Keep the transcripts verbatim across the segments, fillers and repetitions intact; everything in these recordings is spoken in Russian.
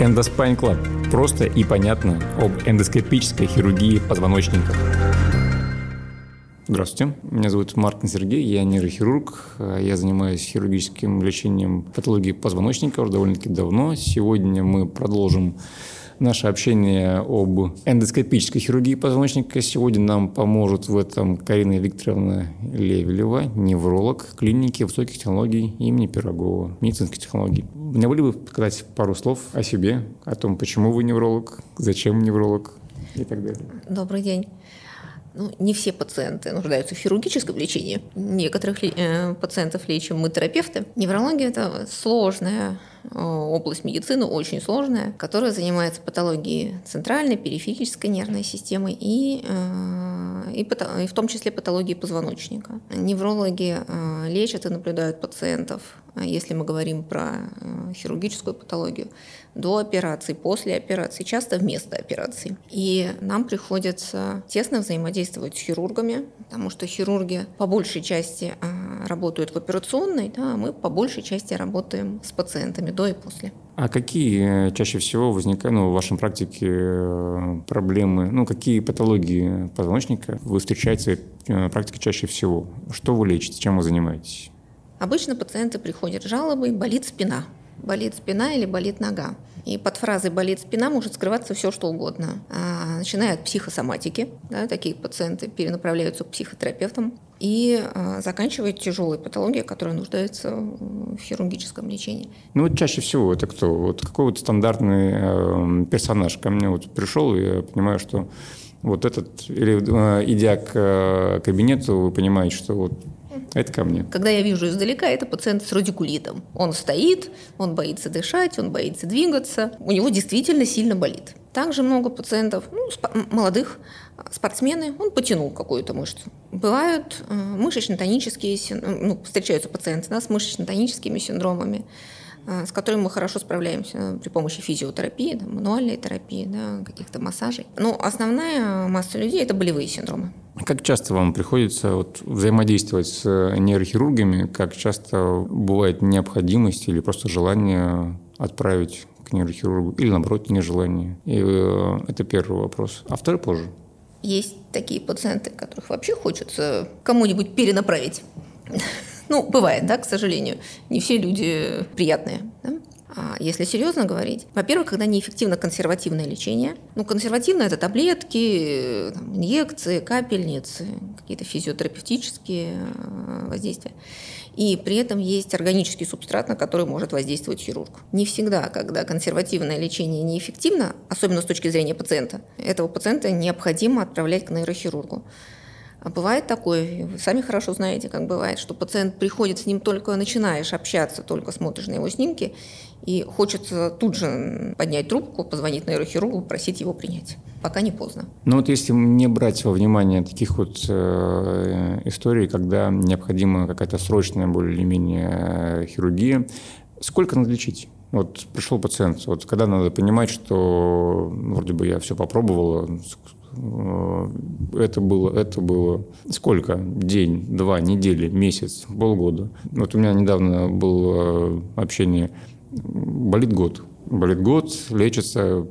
Endospine Club. Просто и понятно об эндоскопической хирургии позвоночника. Здравствуйте, меня зовут Мартин Сергей, я нейрохирург, я занимаюсь хирургическим лечением патологии позвоночника уже довольно-таки давно. Сегодня мы продолжим наше общение об эндоскопической хирургии позвоночника. Сегодня нам поможет в этом Карина Викторовна Левелева, невролог клиники высоких технологий имени Пирогова, медицинских технологий. Мне были бы сказать пару слов о себе, о том, почему вы невролог, зачем невролог и так далее. Добрый день. Ну, не все пациенты нуждаются в хирургическом лечении. Некоторых э, пациентов лечим мы, терапевты. Неврология – это сложная э, область медицины, очень сложная, которая занимается патологией центральной, периферической нервной системы и, э, и, пато- и в том числе патологией позвоночника. Неврологи э, лечат и наблюдают пациентов, если мы говорим про э, хирургическую патологию, до операции, после операции, часто вместо операции. И нам приходится тесно взаимодействовать с хирургами, потому что хирурги по большей части работают в операционной, да, а мы по большей части работаем с пациентами до и после. А какие чаще всего возникают, ну, в вашем практике проблемы, ну, какие патологии позвоночника вы встречаете в практике чаще всего? Что вы лечите, чем вы занимаетесь? Обычно пациенты приходят с жалобой «болит спина». Болит спина или болит нога. И под фразой «болит спина» может скрываться все, что угодно. А, начиная от психосоматики, да, такие пациенты перенаправляются к психотерапевтам, и а, заканчивая тяжелой патологией, которая нуждается в хирургическом лечении. Ну вот чаще всего это кто? Вот какой вот стандартный э, персонаж ко мне вот пришел, и я понимаю, что вот этот, или э, идя к э, кабинету, вы понимаете, что вот это ко мне. Когда я вижу издалека, это пациент с радикулитом. Он стоит, он боится дышать, он боится двигаться. У него действительно сильно болит. Также много пациентов, ну, спо- молодых, спортсмены, он потянул какую-то мышцу. Бывают э, мышечно-тонические, ну, встречаются пациенты, да, с мышечно-тоническими синдромами, э, с которыми мы хорошо справляемся при помощи физиотерапии, да, мануальной терапии, да, каких-то массажей. Но основная масса людей – это болевые синдромы. Как часто вам приходится вот взаимодействовать с нейрохирургами? Как часто бывает необходимость или просто желание отправить к нейрохирургу? Или, наоборот, нежелание? И это первый вопрос. А второй позже. Есть такие пациенты, которых вообще хочется кому-нибудь перенаправить. Ну, бывает, да, к сожалению. Не все люди приятные, да? Если серьезно говорить, во-первых, когда неэффективно консервативное лечение. Ну, консервативное – это таблетки, там, инъекции, капельницы, какие-то физиотерапевтические воздействия. И при этом есть органический субстрат, на который может воздействовать хирург. Не всегда, когда консервативное лечение неэффективно, особенно с точки зрения пациента, этого пациента необходимо отправлять к нейрохирургу. А бывает такое, вы сами хорошо знаете, как бывает, что пациент приходит, с ним только начинаешь общаться, только смотришь на его снимки, и хочется тут же поднять трубку, позвонить нейрохирургу, просить его принять. Пока не поздно. Ну вот если не брать во внимание таких вот э, историй, когда необходима какая-то срочная более-менее хирургия, сколько надо лечить? Вот пришел пациент, вот когда надо понимать, что вроде бы я все попробовала, это было, это было сколько? День, два, недели, месяц, полгода. Вот у меня недавно было общение, болит год. Болит год, лечится,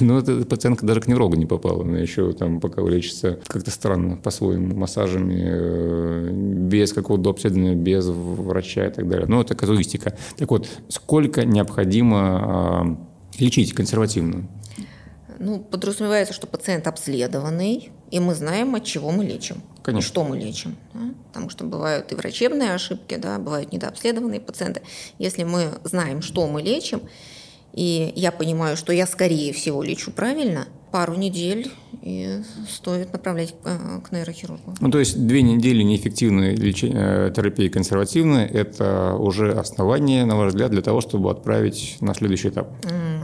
ну, эта пациентка даже к неврологу не попала, она еще там пока лечится как-то странно, по-своему, массажами, без какого-то обследования, без врача и так далее. Ну, это казуистика. Так вот, сколько необходимо лечить консервативно? Ну, подразумевается, что пациент обследованный, и мы знаем, от чего мы лечим. Конечно. Что мы лечим. Да? Потому что бывают и врачебные ошибки, да, бывают недообследованные пациенты. Если мы знаем, что мы лечим, и я понимаю, что я, скорее всего, лечу правильно, пару недель и стоит направлять к нейрохирургу. Ну, то есть две недели неэффективной лечения, терапии консервативной – это уже основание, на ваш взгляд, для того, чтобы отправить на следующий этап?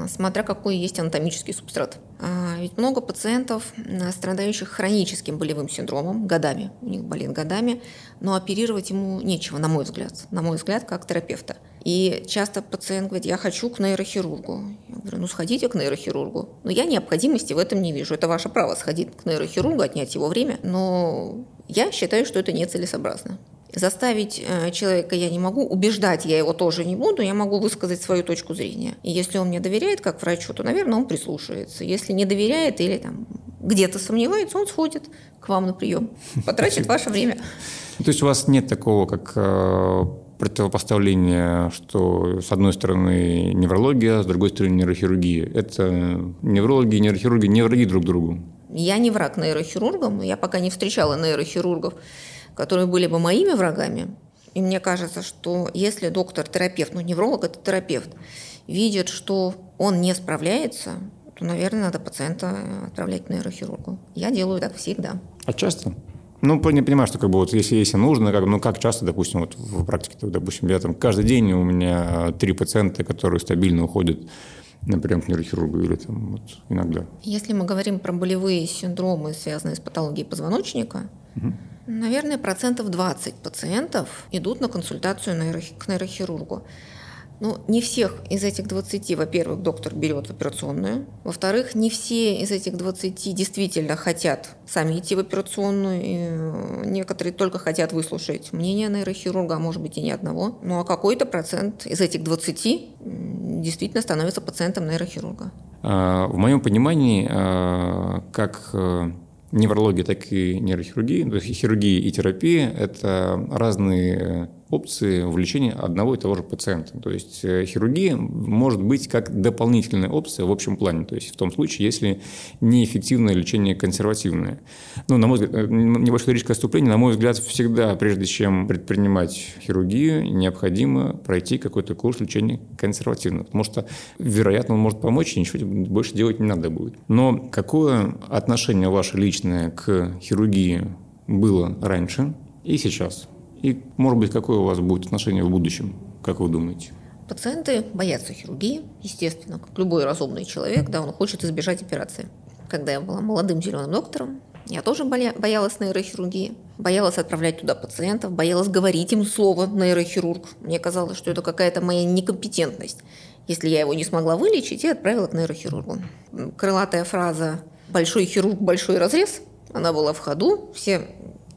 Смотря какой есть анатомический субстрат. А ведь много пациентов, страдающих хроническим болевым синдромом, годами, у них болит годами, но оперировать ему нечего, на мой взгляд, на мой взгляд, как терапевта. И часто пациент говорит: я хочу к нейрохирургу. Я говорю: ну сходите к нейрохирургу. Но я необходимости в этом не вижу. Это ваше право сходить к нейрохирургу, отнять его время, но я считаю, что это нецелесообразно. Заставить человека я не могу, убеждать я его тоже не буду, я могу высказать свою точку зрения. И если он мне доверяет как врачу, то, наверное, он прислушается. Если не доверяет или там где-то сомневается, он сходит к вам на прием, потратит ваше время. То есть у вас нет такого, как... противопоставление, что с одной стороны неврология, с другой стороны нейрохирургия. Это неврологи и нейрохирурги не враги друг другу. Я не враг нейрохирургам. Я пока не встречала нейрохирургов, которые были бы моими врагами. И мне кажется, что если доктор-терапевт, ну невролог – это терапевт, видит, что он не справляется, то, наверное, надо пациента отправлять к нейрохирургу. Я делаю так всегда. А часто? Ну, я понимаю, что как бы вот если, если нужно, как, ну как часто, допустим, вот в практике, допустим, я там каждый день у меня три пациента, которые стабильно уходят, например, к нейрохирургу или там вот иногда. Если мы говорим про болевые синдромы, связанные с патологией позвоночника, угу. наверное, процентов двадцать пациентов идут на консультацию к нейрохирургу. Ну, не всех из этих двадцати, во-первых, доктор берет в операционную. Во-вторых, не все из этих двадцати действительно хотят сами идти в операционную. И некоторые только хотят выслушать мнение нейрохирурга, а может быть и ни одного. Ну, а какой-то процент из этих двадцати действительно становится пациентом нейрохирурга. В моем понимании, как неврология, так и нейрохирургия, то есть хирургия и терапия – это разные опции в лечении одного и того же пациента. То есть хирургия может быть как дополнительная опция в общем плане, то есть в том случае, если неэффективное лечение консервативное. Ну, на мой взгляд, небольшое лирическое отступление, на мой взгляд, всегда, прежде чем предпринимать хирургию, необходимо пройти какой-то курс лечения консервативного, потому что, вероятно, он может помочь, и ничего больше делать не надо будет. Но какое отношение ваше личное к хирургии было раньше и сейчас? И, может быть, какое у вас будет отношение в будущем, как вы думаете? Пациенты боятся хирургии, естественно, как любой разумный человек, да, он хочет избежать операции. Когда я была молодым зеленым доктором, я тоже боялась нейрохирургии, боялась отправлять туда пациентов, боялась говорить им слово «нейрохирург». Мне казалось, что это какая-то моя некомпетентность. Если я его не смогла вылечить, я отправила к нейрохирургу. Крылатая фраза «большой хирург, большой разрез», она была в ходу, все...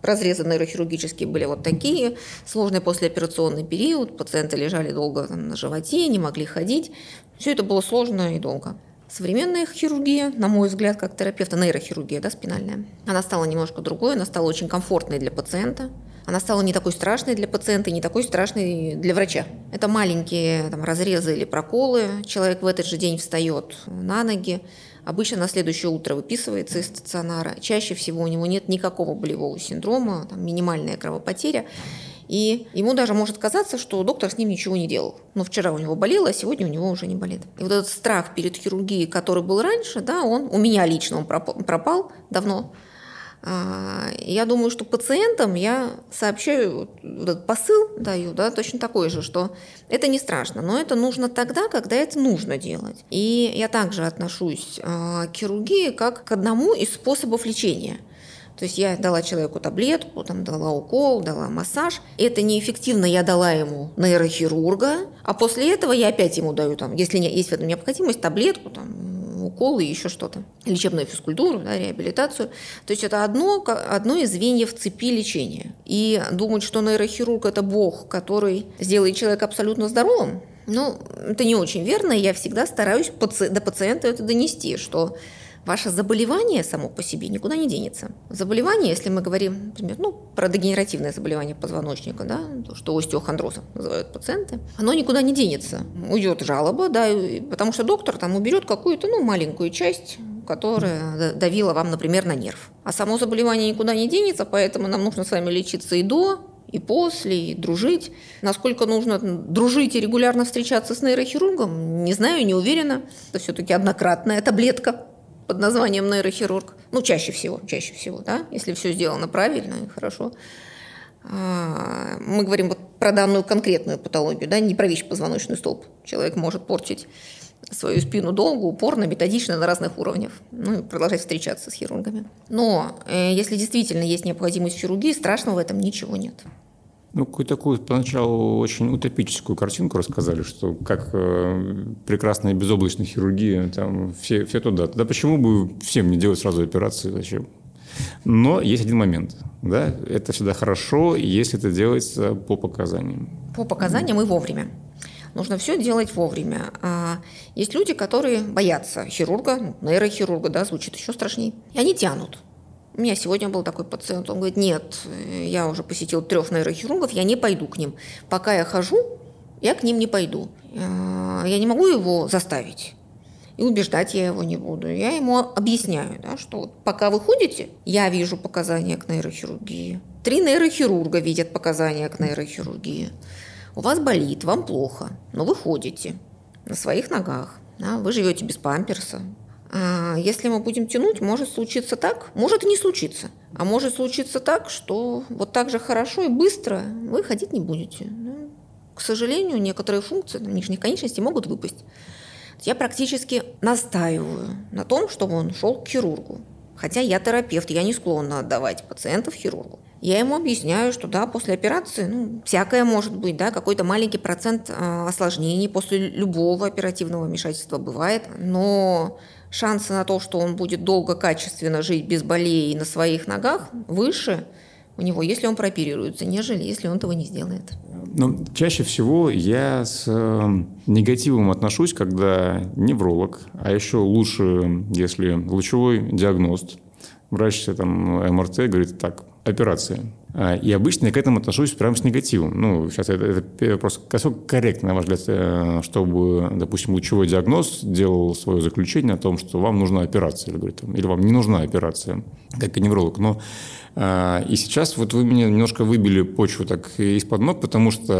Разрезы нейрохирургические были вот такие, сложный послеоперационный период, пациенты лежали долго там, на животе, не могли ходить. Все это было сложно и долго. Современная хирургия, на мой взгляд, как терапевта, нейрохирургия, да, спинальная, она стала немножко другой, она стала очень комфортной для пациента, она стала не такой страшной для пациента и не такой страшной для врача. Это маленькие там, разрезы или проколы, человек в этот же день встает на ноги, обычно на следующее утро выписывается из стационара. Чаще всего у него нет никакого болевого синдрома, там, минимальная кровопотеря. И ему даже может казаться, что доктор с ним ничего не делал. Но вчера у него болело, а сегодня у него уже не болит. И вот этот страх перед хирургией, который был раньше, да, он у меня лично он пропал давно. Я думаю, что пациентам я сообщаю, этот посыл даю, да, точно такой же, что это не страшно, но это нужно тогда, когда это нужно делать. И я также отношусь к хирургии как к одному из способов лечения. То есть я дала человеку таблетку, там, дала укол, дала массаж. Это неэффективно, я дала ему нейрохирурга, а после этого я опять ему даю, там, если есть в этом необходимость, таблетку, там, уколы и еще что-то, лечебную физкультуру, да, реабилитацию. То есть это одно, одно из звеньев цепи лечения. И думать, что нейрохирург – это бог, который сделает человека абсолютно здоровым, ну, это не очень верно. Я всегда стараюсь паци- до пациента это донести, что ваше заболевание само по себе никуда не денется. Заболевание, если мы говорим, например, ну, про дегенеративное заболевание позвоночника, да, то, что остеохондрозом называют пациенты, оно никуда не денется. Уйдет жалоба, да, и, потому что доктор там уберет какую-то, ну, маленькую часть, которая давила вам, например, на нерв. А само заболевание никуда не денется, поэтому нам нужно с вами лечиться и до, и после, и дружить. Насколько нужно дружить и регулярно встречаться с нейрохирургом, не знаю, не уверена. Это все-таки однократная таблетка под названием нейрохирург, ну, чаще всего, чаще всего, да, если все сделано правильно и хорошо. Мы говорим вот про данную конкретную патологию, да, не про вещепозвоночный столб. Человек может портить свою спину долго, упорно, методично, на разных уровнях, ну, и продолжать встречаться с хирургами. Но если действительно есть необходимость хирургии, страшного в этом ничего нет. Ну, какую-то такую поначалу очень утопическую картинку рассказали, что как э, прекрасная безоблачная хирургия, там все, все туда. Да почему бы всем не делать сразу операции? Зачем? Но есть один момент. Да? Это всегда хорошо, если это делается по показаниям. По показаниям и вовремя. Нужно все делать вовремя. Есть люди, которые боятся хирурга, нейрохирурга, да, звучит еще страшней. И они тянут. У меня сегодня был такой пациент, он говорит: нет, я уже посетил трех нейрохирургов, я не пойду к ним. Пока я хожу, я к ним не пойду. Я не могу его заставить. И убеждать я его не буду. Я ему объясняю, да, что вот пока вы ходите, я вижу показания к нейрохирургии. Три нейрохирурга видят показания к нейрохирургии. У вас болит, вам плохо, но вы ходите на своих ногах. Да, вы живете без памперса. А если мы будем тянуть, может случиться так, может и не случиться. А может случиться так, что вот так же хорошо и быстро вы ходить не будете. Ну, к сожалению, некоторые функции нижних конечностей могут выпасть. Я практически настаиваю на том, чтобы он шел к хирургу. Хотя я терапевт, я не склонна отдавать пациентов хирургу. Я ему объясняю, что да, после операции, ну, всякое может быть, да, какой-то маленький процент э, осложнений после любого оперативного вмешательства бывает, но шансы на то, что он будет долго, качественно жить без болей и на своих ногах, выше у него, если он прооперируется, нежели если он этого не сделает. Но чаще всего я с негативом отношусь, когда невролог, а еще лучше, если лучевой диагност, врач там, эм эр тэ, говорит: так, операция. И обычно я к этому отношусь прямо с негативом. Ну, сейчас это, это просто насколько корректно, на ваш взгляд, чтобы, допустим, лучевой диагноз делал свое заключение о том, что вам нужна операция, или, говорит, или вам не нужна операция, как и невролог. Но а, и сейчас вот вы меня немножко выбили почву так из-под ног, потому что,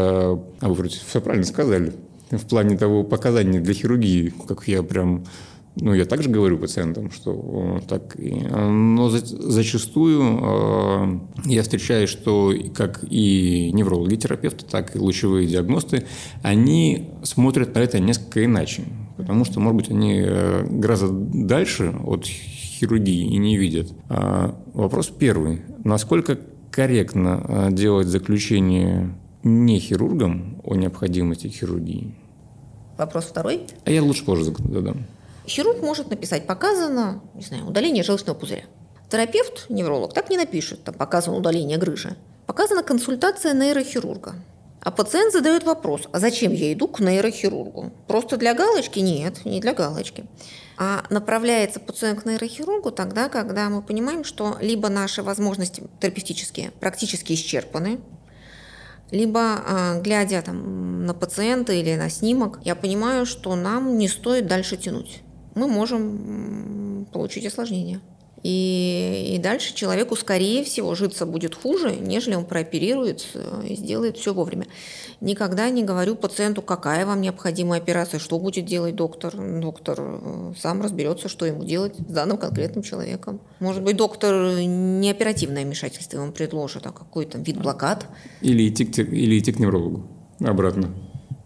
а вы вроде все правильно сказали, в плане того показания для хирургии, как я прям... Ну, я также говорю пациентам, что так. Но зачастую я встречаю, что как и неврологи-терапевты, так и лучевые диагносты, они смотрят на это несколько иначе. Потому что, может быть, они гораздо дальше от хирургии и не видят. Вопрос первый. Насколько корректно делать заключение не хирургам о необходимости хирургии? Вопрос второй. А я лучше позже задам. Хирург может написать: показано, не знаю, удаление желчного пузыря. Терапевт, невролог, так не напишет: там показано удаление грыжи. Показана консультация нейрохирурга. А пациент задает вопрос: а зачем я иду к нейрохирургу? Просто для галочки? Нет, не для галочки. А направляется пациент к нейрохирургу тогда, когда мы понимаем, что либо наши возможности терапевтические практически исчерпаны, либо, глядя там, на пациента или на снимок, я понимаю, что нам не стоит дальше тянуть. Мы можем получить осложнение. И, и дальше человеку, скорее всего, житься будет хуже, нежели он прооперируется и сделает все вовремя. Никогда не говорю пациенту, какая вам необходима операция, что будет делать доктор. Доктор сам разберется, что ему делать с данным конкретным человеком. Может быть, доктор не оперативное вмешательство ему предложит, а какой-то вид блокад. Или идти к, или идти к неврологу обратно.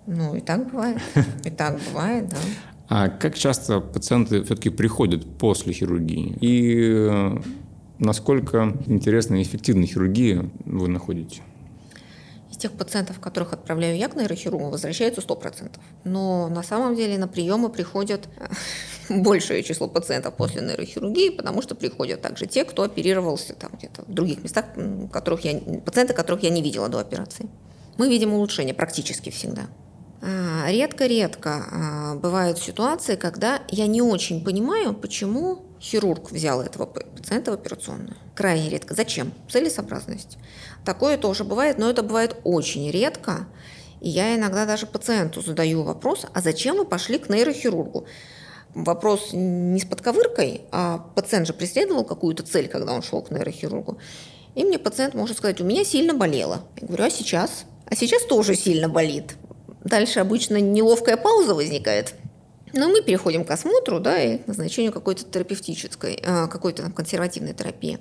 Ну, и так бывает. И так бывает, да. А как часто пациенты все-таки приходят после хирургии? И насколько интересной и эффективной хирургии вы находите? Из тех пациентов, которых отправляю я к нейрохирургу, возвращаются сто процентов. Но на самом деле на приемы приходят большее число пациентов после нейрохирургии, потому что приходят также те, кто оперировался там где-то в других местах, которых я, пациенты, которых я не видела до операции. Мы видим улучшение практически всегда. Редко-редко бывают ситуации, когда я не очень понимаю, почему хирург взял этого пациента в операционную. Крайне редко. Зачем? Целесообразность. Такое тоже бывает, но это бывает очень редко. И я иногда даже пациенту задаю вопрос: а зачем вы пошли к нейрохирургу? Вопрос не с подковыркой, а пациент же преследовал какую-то цель, когда он шел к нейрохирургу. И мне пациент может сказать: у меня сильно болело. Я говорю: а сейчас? А сейчас тоже сильно болит. Дальше обычно неловкая пауза возникает. Но мы переходим к осмотру, да, и к назначению какой-то терапевтической, какой-то там консервативной терапии.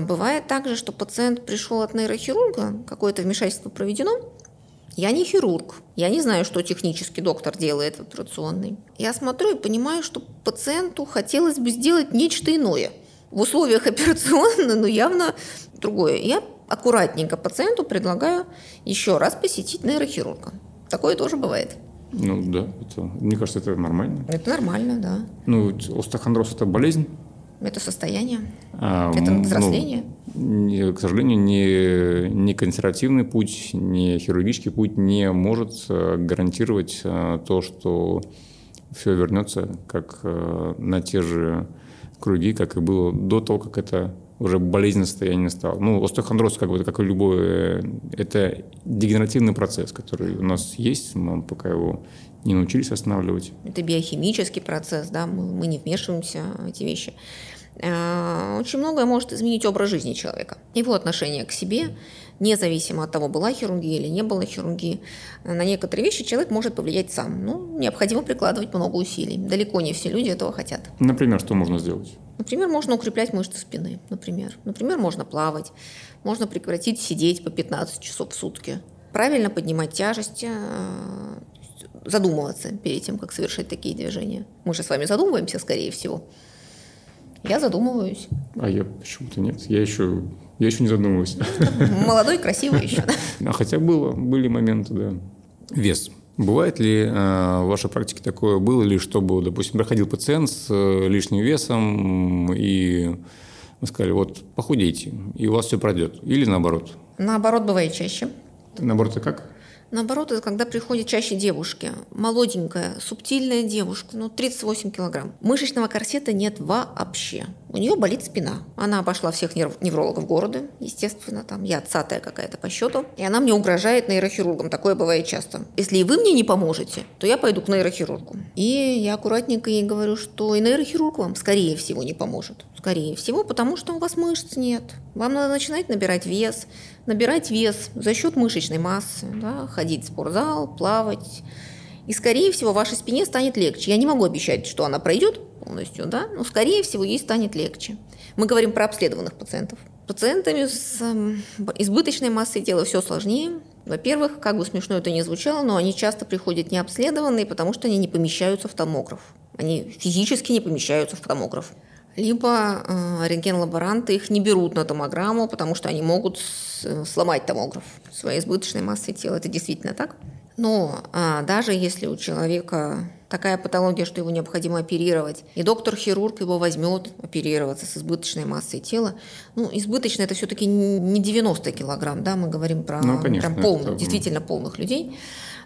Бывает также, что пациент пришел от нейрохирурга, какое-то вмешательство проведено. Я не хирург, я не знаю, что технически доктор делает в операционной. Я смотрю и понимаю, что пациенту хотелось бы сделать нечто иное. В условиях операционной, но явно другое. Я аккуратненько пациенту предлагаю еще раз посетить нейрохирурга. Такое тоже бывает. Ну да, это, мне кажется, это нормально. Это нормально, да. Ну, остеохондроз – это болезнь. Это состояние? А, это взросление? Ну, к сожалению, не, не консервативный путь, не хирургический путь не может гарантировать то, что все вернется как на те же круги, как и было до того, как это уже болезненное состояние стало. Ну, остеохондроз, как бы, как и любой, это дегенеративный процесс, который у нас есть, мы пока его не научились останавливать. Это биохимический процесс, да, мы, мы не вмешиваемся в эти вещи. Очень многое может изменить образ жизни человека, его отношение к себе, независимо от того, была хирургия или не была хирургии. На некоторые вещи человек может повлиять сам. Ну, необходимо прикладывать много усилий. Далеко не все люди этого хотят. Например, что можно сделать? Например, можно укреплять мышцы спины, например. Например, можно плавать, можно прекратить сидеть по пятнадцать часов в сутки, правильно поднимать тяжести, задумываться перед тем, как совершать такие движения. Мы же с вами задумываемся, скорее всего. Я задумываюсь. А я почему-то нет. Я еще, я еще не задумываюсь. Молодой, красивый еще. А хотя было, были моменты, да. Вес. Бывает ли э, в вашей практике такое? Было ли, чтобы, допустим, проходил пациент с э, лишним весом, и мы сказали, вот, похудейте, и у вас все пройдет? Или наоборот? Наоборот бывает чаще. Наоборот, это как? Наоборот, это когда приходят чаще девушки. Молоденькая, субтильная девушка, ну, тридцать восемь килограмм. Мышечного корсета нет вообще. У нее болит спина. Она обошла всех неврологов города, естественно, там я отцатая какая-то по счету. И она мне угрожает нейрохирургом. Такое бывает часто. Если и вы мне не поможете, то я пойду к нейрохирургу. И я аккуратненько ей говорю, что и нейрохирург вам, скорее всего, не поможет. Скорее всего, потому что у вас мышц нет. Вам надо начинать набирать вес. Набирать вес за счет мышечной массы, да, ходить в спортзал, плавать. И, скорее всего, вашей спине станет легче. Я не могу обещать, что она пройдет полностью, да, но, скорее всего, ей станет легче. Мы говорим про обследованных пациентов. Пациентами с избыточной массой тела все сложнее. Во-первых, как бы смешно это ни звучало, но они часто приходят необследованные, потому что они не помещаются в томограф. Они физически не помещаются в томограф. Либо э, рентген-лаборанты их не берут на томограмму, потому что они могут с- сломать томограф своей избыточной массой тела. Это действительно так. Но э, даже если у человека такая патология, что его необходимо оперировать, и доктор-хирург его возьмет оперироваться с избыточной массой тела. Ну, избыточная – это все-таки не девяносто килограмм, да, мы говорим про ну, конечно, прям полных, это... действительно полных людей,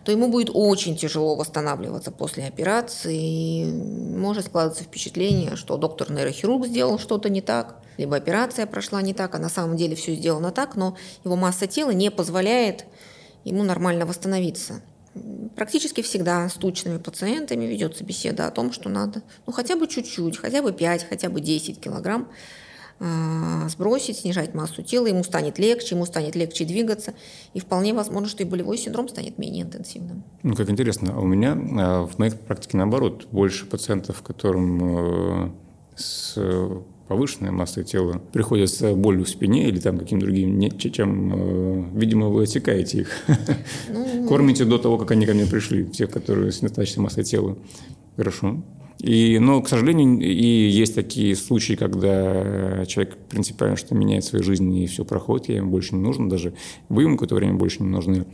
то ему будет очень тяжело восстанавливаться после операции, и может складываться впечатление, что доктор-нейрохирург сделал что-то не так, либо операция прошла не так, а на самом деле все сделано так, но его масса тела не позволяет ему нормально восстановиться. Практически всегда с тучными пациентами ведется беседа о том, что надо ну, хотя бы чуть-чуть, хотя бы пять, хотя бы десять килограмм э- сбросить, снижать массу тела, ему станет легче, ему станет легче двигаться, и вполне возможно, что и болевой синдром станет менее интенсивным. Ну, как интересно, а у меня э, в моей практике наоборот, больше пациентов, которым э, с повышенной массой тела приходят с болью в спине или там каким-то другим, не, чем, э, видимо, вы отсекаете их. Ну, кормите до того, как они ко мне пришли, тех, которые с недостаточной массой тела. Хорошо. И, но, к сожалению, и есть такие случаи, когда человек принципиально что меняет свою жизнь, и все проходит, я ему больше не нужен, даже вы ему какое-то время больше не нужны.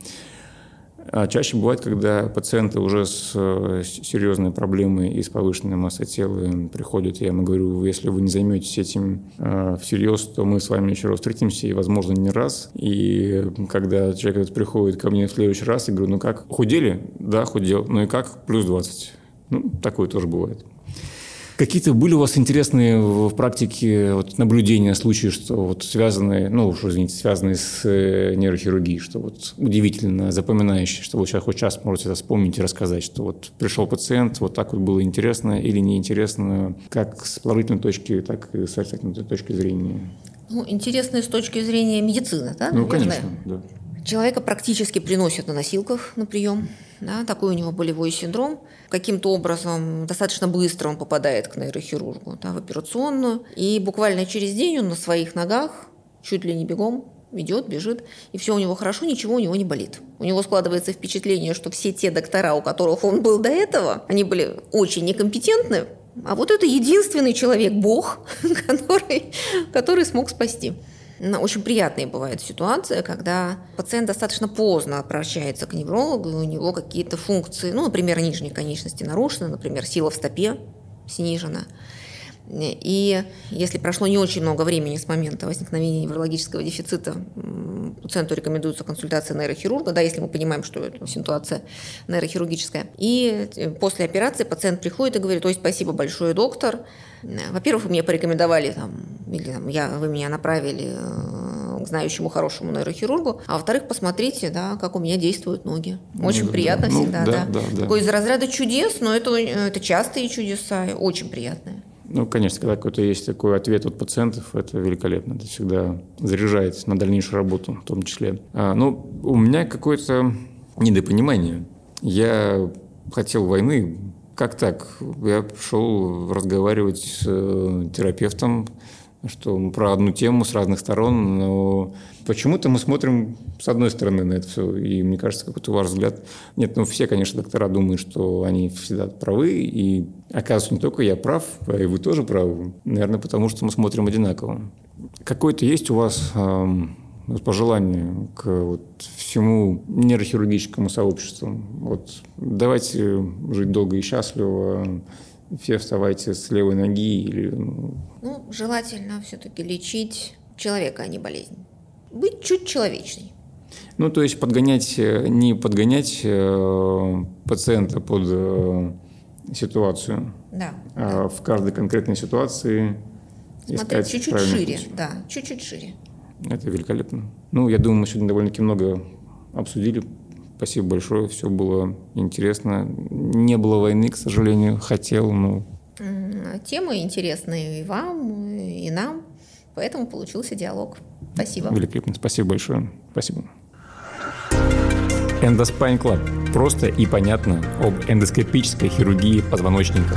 А чаще бывает, когда пациенты уже с серьезной проблемой и с повышенной массой тела приходят, я ему говорю, если вы не займетесь этим всерьез, то мы с вами еще раз встретимся, и, возможно, не раз. И когда человек этот приходит ко мне в следующий раз, я говорю, ну как, худели? Да, худел. Ну и как? плюс двадцать. Ну, такое тоже бывает. Какие-то были у вас интересные в практике вот, наблюдения, случаи, что вот связанные, ну, уж извините, связанные с нейрохирургией, что вот удивительно запоминающие, что вы сейчас хоть час можете это вспомнить и рассказать, что вот пришел пациент, вот так вот было интересно или неинтересно, как с положительной точки, так и с отрицательной точки зрения? Ну, интересно с точки зрения медицины, да? Ну, наверное? Конечно, да. Человека практически приносят на носилках на прием. Да, такой у него болевой синдром. Каким-то образом достаточно быстро он попадает к нейрохирургу, да, в операционную. И буквально через день он на своих ногах, чуть ли не бегом, идет, бежит. И все у него хорошо, ничего у него не болит. У него складывается впечатление, что все те доктора, у которых он был до этого, они были очень некомпетентны. А вот это единственный человек, Бог, который, который смог спасти. Очень приятная бывает ситуация, когда пациент достаточно поздно обращается к неврологу, и у него какие-то функции, ну, например, нижние конечности нарушены, например, сила в стопе снижена. И если прошло не очень много времени с момента возникновения неврологического дефицита, пациенту рекомендуется консультация нейрохирурга, да, если мы понимаем, что это ситуация нейрохирургическая. И после операции пациент приходит и говорит: ой, спасибо большое, доктор. Во-первых, вы мне порекомендовали, там, или там, я, вы меня направили к знающему хорошему нейрохирургу, а во-вторых, посмотрите, да, как у меня действуют ноги. Очень ну, приятно да, всегда. Ну, да, да. Да, Такой да. из разряда чудес, но это, это частые чудеса, очень приятные. Ну, конечно, когда какой-то есть такой ответ от пациентов, это великолепно. Это всегда заряжает на дальнейшую работу в том числе. А, ну, у меня какое-то недопонимание. Я хотел войны. Как так? Я пришел разговаривать с терапевтом, что про одну тему с разных сторон, но почему-то мы смотрим с одной стороны на это все, и мне кажется, какой-то ваш взгляд... Нет, ну все, конечно, доктора думают, что они всегда правы, и оказывается, не только я прав, а и вы тоже правы, наверное, потому что мы смотрим одинаково. Какое-то есть у вас э, пожелание к вот, всему нейрохирургическому сообществу? Вот, давайте жить долго и счастливо, все вставайте с левой ноги или... Ну, желательно все-таки лечить человека, а не болезнь. Быть чуть человечней. Ну, то есть подгонять, не подгонять э, пациента под э, ситуацию. Да. А да. В каждой конкретной ситуации искать чуть-чуть шире, путь. Да, чуть-чуть шире. Это великолепно. Ну, я думаю, мы сегодня довольно-таки много обсудили. Спасибо большое, все было интересно. Не было войны, к сожалению, хотел, но... Темы интересные и вам, и нам, поэтому получился диалог. Спасибо. Великолепно, спасибо большое. Спасибо. Endospine Club. Просто и понятно об эндоскопической хирургии позвоночника.